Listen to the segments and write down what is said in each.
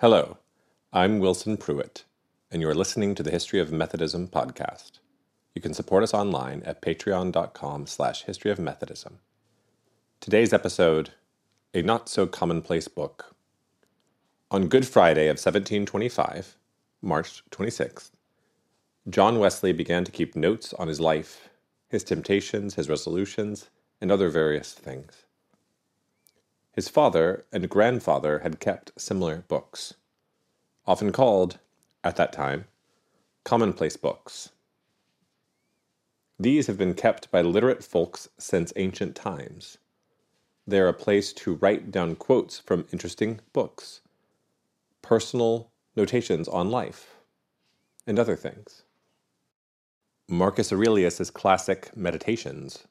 Hello, I'm Wilson Pruitt, and you're listening to the History of Methodism podcast. You can support us online at patreon.com/historyofmethodism. Today's episode, a not-so-commonplace book. On Good Friday of 1725, March 26th, John Wesley began to keep notes on his life, his temptations, his resolutions, and other various things. His father and grandfather had kept similar books, often called, at that time, commonplace books. These have been kept by literate folks since ancient times. They are a place to write down quotes from interesting books, personal notations on life, and other things. Marcus Aurelius's classic Meditations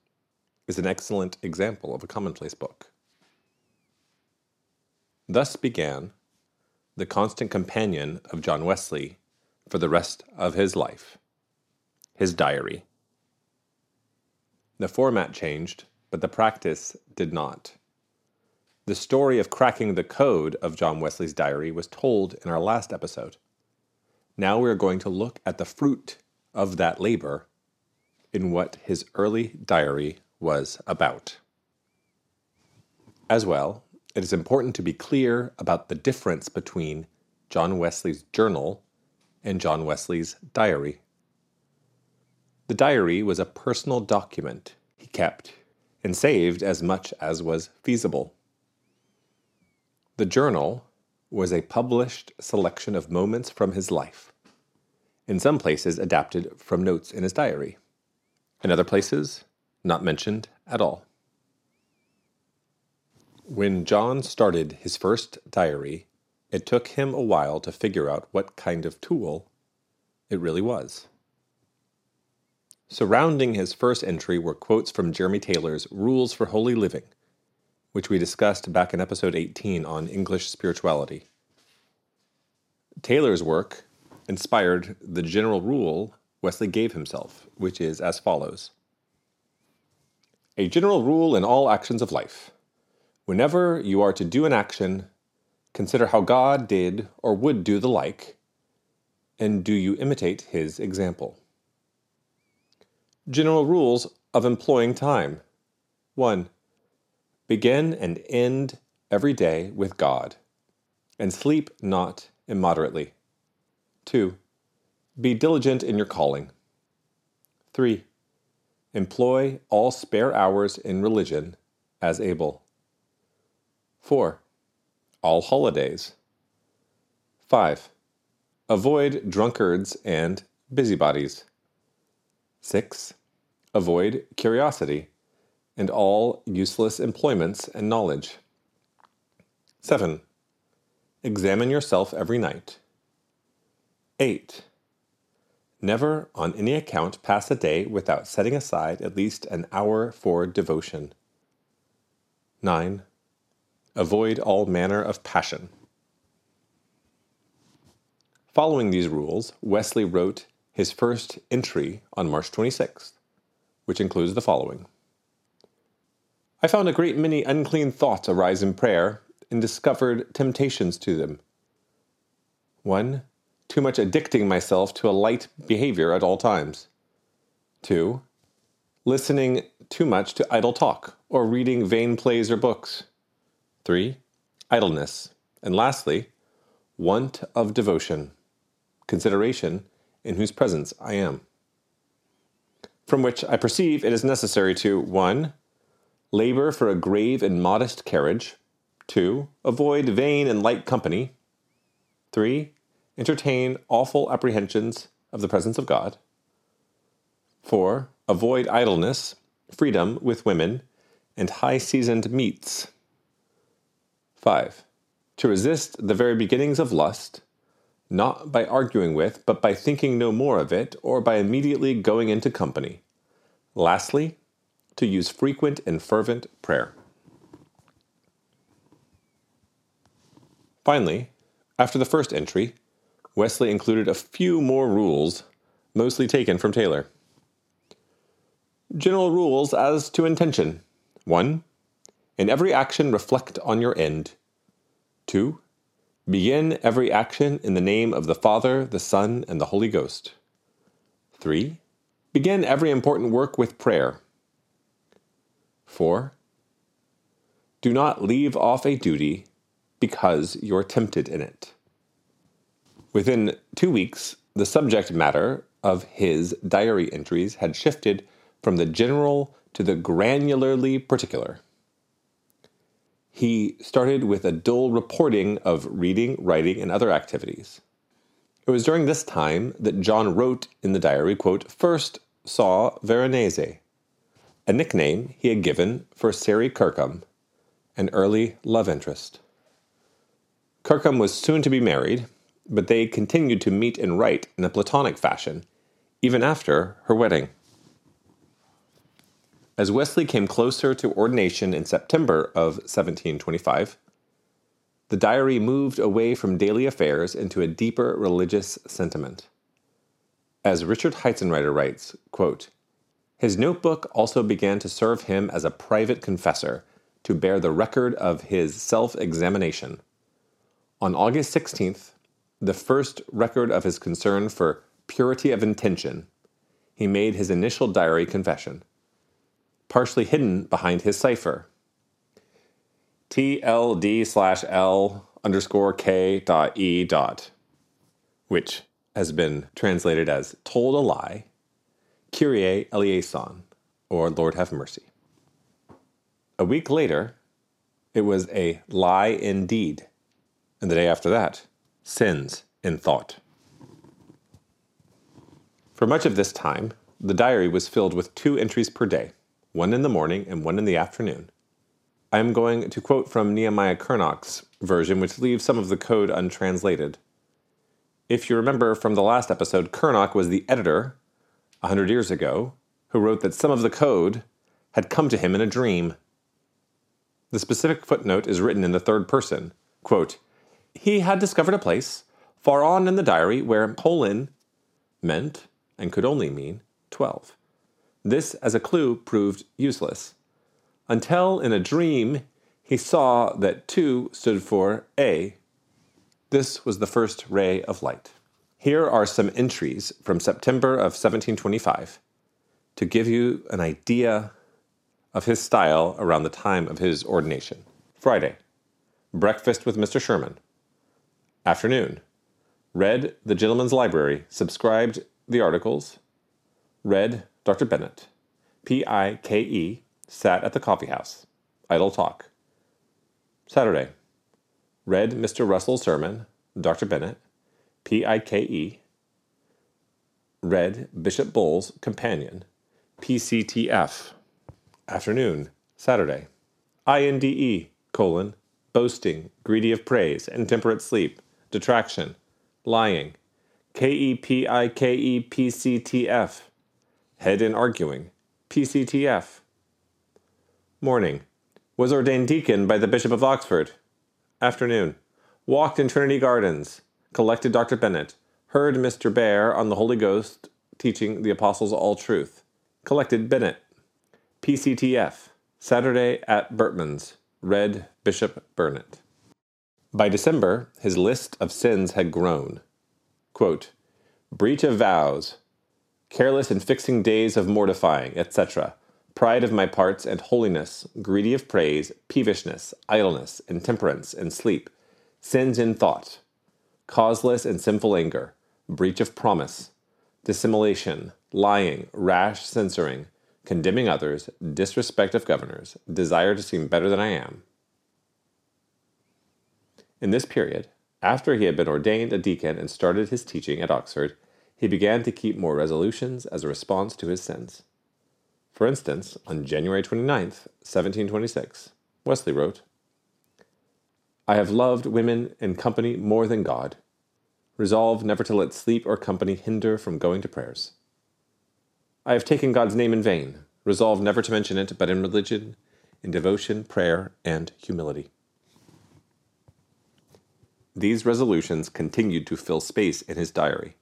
is an excellent example of a commonplace book. Thus began the constant companion of John Wesley for the rest of his life, his diary. The format changed, but the practice did not. The story of cracking the code of John Wesley's diary was told in our last episode. Now we are going to look at the fruit of that labor in what his early diary was about. As well, it is important to be clear about the difference between John Wesley's journal and John Wesley's diary. The diary was a personal document he kept and saved as much as was feasible. The journal was a published selection of moments from his life, in some places adapted from notes in his diary, in other places not mentioned at all. When John started his first diary, it took him a while to figure out what kind of tool it really was. Surrounding his first entry were quotes from Jeremy Taylor's Rules for Holy Living, which we discussed back in episode 18 on English spirituality. Taylor's work inspired the general rule Wesley gave himself, which is as follows. A general rule in all actions of life. Whenever you are to do an action, consider how God did or would do the like, and do you imitate his example. General rules of employing time. 1. Begin and end every day with God, and sleep not immoderately. 2. Be diligent in your calling. 3. Employ all spare hours in religion as able. 4. All holidays. 5. Avoid drunkards and busybodies. 6. Avoid curiosity and all useless employments and knowledge. 7. Examine yourself every night. 8. Never on any account pass a day without setting aside at least an hour for devotion. 9. Avoid all manner of passion. Following these rules, Wesley wrote his first entry on March 26th, which includes the following. I found a great many unclean thoughts arise in prayer and discovered temptations to them. 1. Too much addicting myself to a light behavior at all times. 2. Listening too much to idle talk or reading vain plays or books. 3. Idleness. And lastly, want of devotion, consideration in whose presence I am. From which I perceive it is necessary to 1. Labor for a grave and modest carriage. 2. Avoid vain and light company. 3. Entertain awful apprehensions of the presence of God. 4. Avoid idleness, freedom with women, and high-seasoned meats. 5. To resist the very beginnings of lust, not by arguing with, but by thinking no more of it, or by immediately going into company. Lastly, to use frequent and fervent prayer. Finally, after the first entry, Wesley included a few more rules, mostly taken from Taylor. General rules as to intention. 1. In every action, reflect on your end. 2. Begin every action in the name of the Father, the Son, and the Holy Ghost. 3. Begin every important work with prayer. 4. Do not leave off a duty because you're tempted in it. Within 2 weeks, the subject matter of his diary entries had shifted from the general to the granularly particular. He started with a dull reporting of reading, writing, and other activities. It was during this time that John wrote in the diary, quote, "First saw Veronese," a nickname he had given for Sarah Kirkham, an early love interest. Kirkham was soon to be married, but they continued to meet and write in a platonic fashion, even after her wedding. As Wesley came closer to ordination in September of 1725, the diary moved away from daily affairs into a deeper religious sentiment. As Richard Heitzenrater writes, quote, "His notebook also began to serve him as a private confessor, to bear the record of his self-examination. On August 16th, the first record of his concern for purity of intention, he made his initial diary confession, partially hidden behind his cipher. TLD/L_K.E. which has been translated as told a lie, Kyrie eleison, or Lord have mercy. A week later, it was a lie indeed, and the day after that, sins in thought. For much of this time, the diary was filled with 2 entries per day, one in the morning and one in the afternoon. I am going to quote from Nehemiah Curnock's version, which leaves some of the code untranslated. If you remember from the last episode, Curnock was the editor, 100 years ago, who wrote that some of the code had come to him in a dream. The specific footnote is written in the third person, quote, "He had discovered a place far on in the diary where colon meant, and could only mean, 12. This, as a clue, proved useless, until in a dream he saw that 2 stood for A. This was the first ray of light." Here are some entries from September of 1725 to give you an idea of his style around the time of his ordination. Friday, breakfast with Mr. Sherman. Afternoon, read the Gentleman's Library, subscribed the articles, read Dr. Bennett. P.I.K.E. sat at the coffee house. Idle talk. Saturday, read Mr. Russell's sermon, Dr. Bennett. P.I.K.E. read Bishop Bull's companion, P.C.T.F. Afternoon, Saturday, I.N.D.E. boasting, greedy of praise, intemperate sleep, detraction, lying, K.E.P.I.K.E.P.C.T.F. head in arguing, PCTF. Morning, was ordained deacon by the Bishop of Oxford. Afternoon, walked in Trinity Gardens, collected Dr. Bennett, heard Mr. Baer on the Holy Ghost teaching the apostles all truth, collected Bennett, PCTF. Saturday at Burtman's, read Bishop Burnett. By December, his list of sins had grown. Quote, breach of vows, careless in fixing days of mortifying, etc., pride of my parts and holiness, greedy of praise, peevishness, idleness, intemperance, and sleep, sins in thought, causeless and sinful anger, breach of promise, dissimulation, lying, rash censoring, condemning others, disrespect of governors, desire to seem better than I am. In this period, after he had been ordained a deacon and started his teaching at Oxford, he began to keep more resolutions as a response to his sins. For instance, on January 29th, 1726, Wesley wrote, "I have loved women and company more than God. Resolve never to let sleep or company hinder from going to prayers. I have taken God's name in vain. Resolve never to mention it, but in religion, in devotion, prayer, and humility." These resolutions continued to fill space in his diary,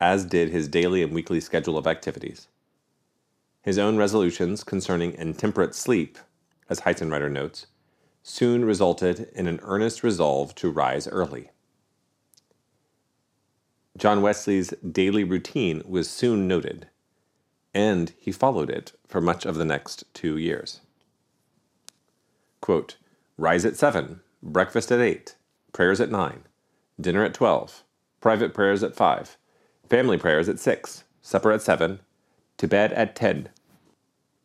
as did his daily and weekly schedule of activities. His own resolutions concerning intemperate sleep, as Heitzenrater notes, soon resulted in an earnest resolve to rise early. John Wesley's daily routine was soon noted, and he followed it for much of the next 2 years. Quote, rise at 7, breakfast at 8, prayers at 9, dinner at 12, private prayers at 5, family prayers at 6, supper at 7, to bed at 10.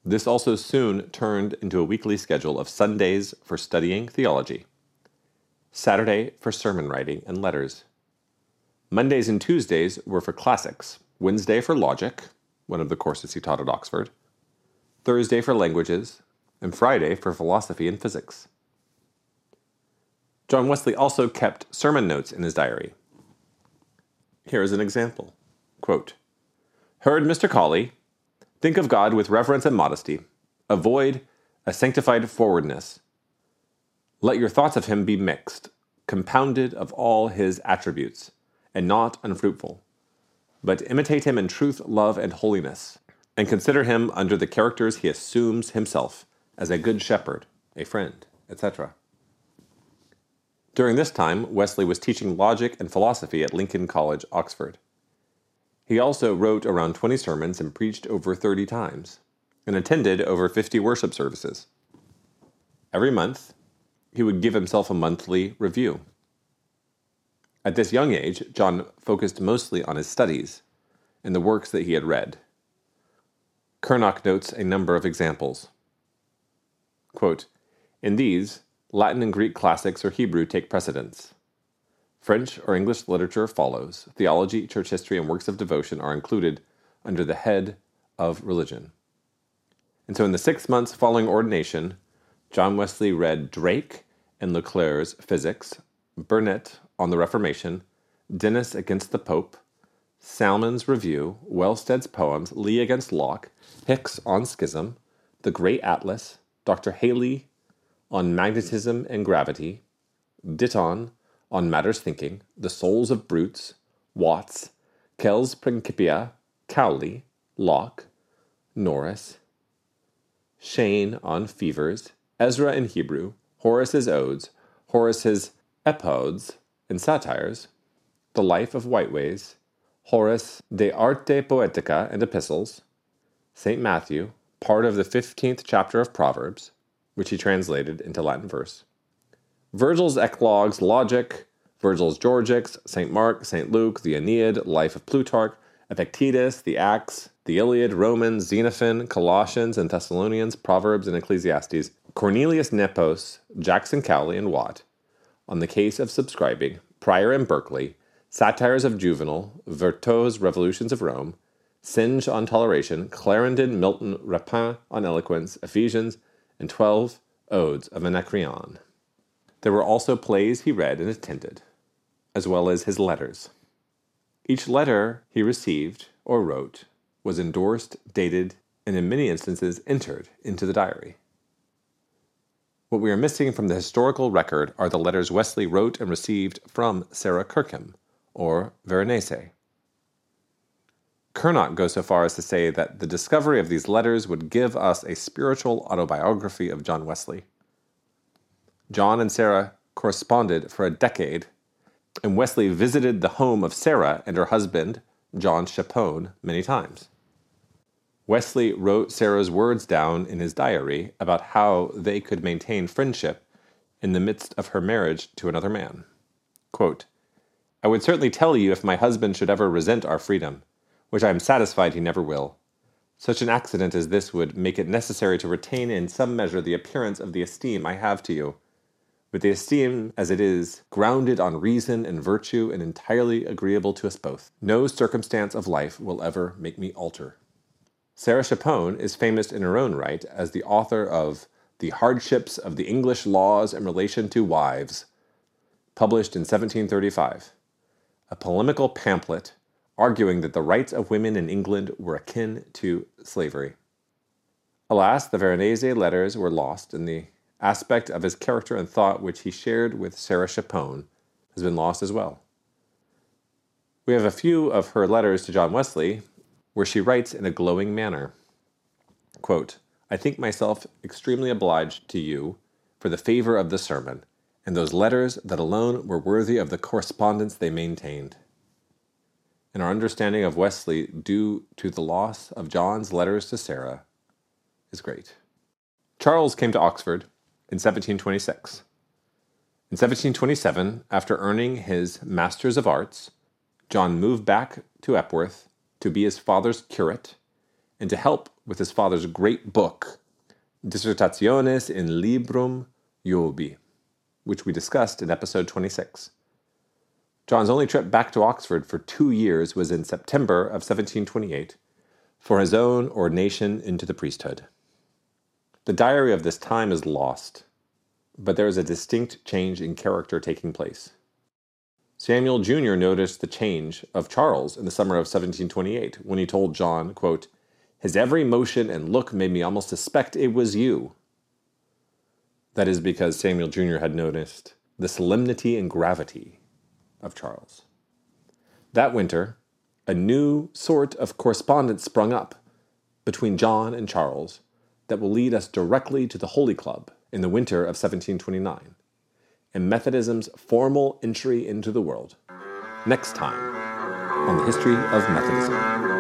This also soon turned into a weekly schedule of Sundays for studying theology, Saturday for sermon writing and letters. Mondays and Tuesdays were for classics, Wednesday for logic, one of the courses he taught at Oxford, Thursday for languages, and Friday for philosophy and physics. John Wesley also kept sermon notes in his diary. Here is an example. Quote, heard Mr. Colley, think of God with reverence and modesty. Avoid a sanctified forwardness. Let your thoughts of him be mixed, compounded of all his attributes, and not unfruitful. But imitate him in truth, love, and holiness, and consider him under the characters he assumes himself, as a good shepherd, a friend, etc. During this time, Wesley was teaching logic and philosophy at Lincoln College, Oxford. He also wrote around 20 sermons and preached over 30 times, and attended over 50 worship services. Every month, he would give himself a monthly review. At this young age, John focused mostly on his studies and the works that he had read. Curnock notes a number of examples. Quote, in these, Latin and Greek classics or Hebrew take precedence. French or English literature follows. Theology, church history, and works of devotion are included under the head of religion. And so in the 6 months following ordination, John Wesley read Drake and Leclerc's Physics, Burnet on the Reformation, Dennis against the Pope, Salmon's Review, Wellstead's Poems, Lee against Locke, Hicks on Schism, The Great Atlas, Dr. Haley on Magnetism and Gravity, Ditton on Matters Thinking, The Souls of Brutes, Watts, Kell's Principia, Cowley, Locke, Norris, Shane on Fevers, Ezra in Hebrew, Horace's Odes, Horace's Epodes and Satires, The Life of Whiteways, Horace de Arte Poetica and Epistles, St. Matthew, part of the 15th chapter of Proverbs, which he translated into Latin verse, Virgil's Eclogues, Logic, Virgil's Georgics, St. Mark, St. Luke, the Aeneid, Life of Plutarch, Epictetus, the Acts, the Iliad, Romans, Xenophon, Colossians and Thessalonians, Proverbs and Ecclesiastes, Cornelius Nepos, Jackson Cowley and Watt, on the case of subscribing, Prior and Berkeley, Satires of Juvenal, Vertot's Revolutions of Rome, Synge on Toleration, Clarendon, Milton, Rapin on Eloquence, Ephesians, and 12 Odes of Anacreon. There were also plays he read and attended, as well as his letters. Each letter he received or wrote was endorsed, dated, and in many instances entered into the diary. What we are missing from the historical record are the letters Wesley wrote and received from Sarah Kirkham, or Veronese. Curnock goes so far as to say that the discovery of these letters would give us a spiritual autobiography of John Wesley. John and Sarah corresponded for a decade, and Wesley visited the home of Sarah and her husband, John Chapone, many times. Wesley wrote Sarah's words down in his diary about how they could maintain friendship in the midst of her marriage to another man. Quote, I would certainly tell you if my husband should ever resent our freedom, which I am satisfied he never will. Such an accident as this would make it necessary to retain in some measure the appearance of the esteem I have to you, but the esteem as it is grounded on reason and virtue and entirely agreeable to us both. No circumstance of life will ever make me alter. Sarah Chapone is famous in her own right as the author of The Hardships of the English Laws in Relation to Wives, published in 1735, a polemical pamphlet arguing that the rights of women in England were akin to slavery. Alas, the Veronese letters were lost, and the aspect of his character and thought which he shared with Sarah Chapone has been lost as well. We have a few of her letters to John Wesley, where she writes in a glowing manner, quote, I think myself extremely obliged to you for the favor of the sermon, and those letters that alone were worthy of the correspondence they maintained. and our understanding of Wesley due to the loss of John's letters to Sarah is great. Charles came to Oxford in 1726. In 1727, after earning his Masters of Arts, John moved back to Epworth to be his father's curate and to help with his father's great book, Dissertationes in Librum Iobi, which we discussed in episode 26. John's only trip back to Oxford for 2 years was in September of 1728 for his own ordination into the priesthood. The diary of this time is lost, but there is a distinct change in character taking place. Samuel Jr. noticed the change of Charles in the summer of 1728 when he told John, quote, "His every motion and look made me almost suspect it was you." That is because Samuel Jr. had noticed the solemnity and gravity of Charles. That winter, a new sort of correspondence sprung up between John and Charles that will lead us directly to the Holy Club in the winter of 1729, and Methodism's formal entry into the world. Next time on the history of Methodism.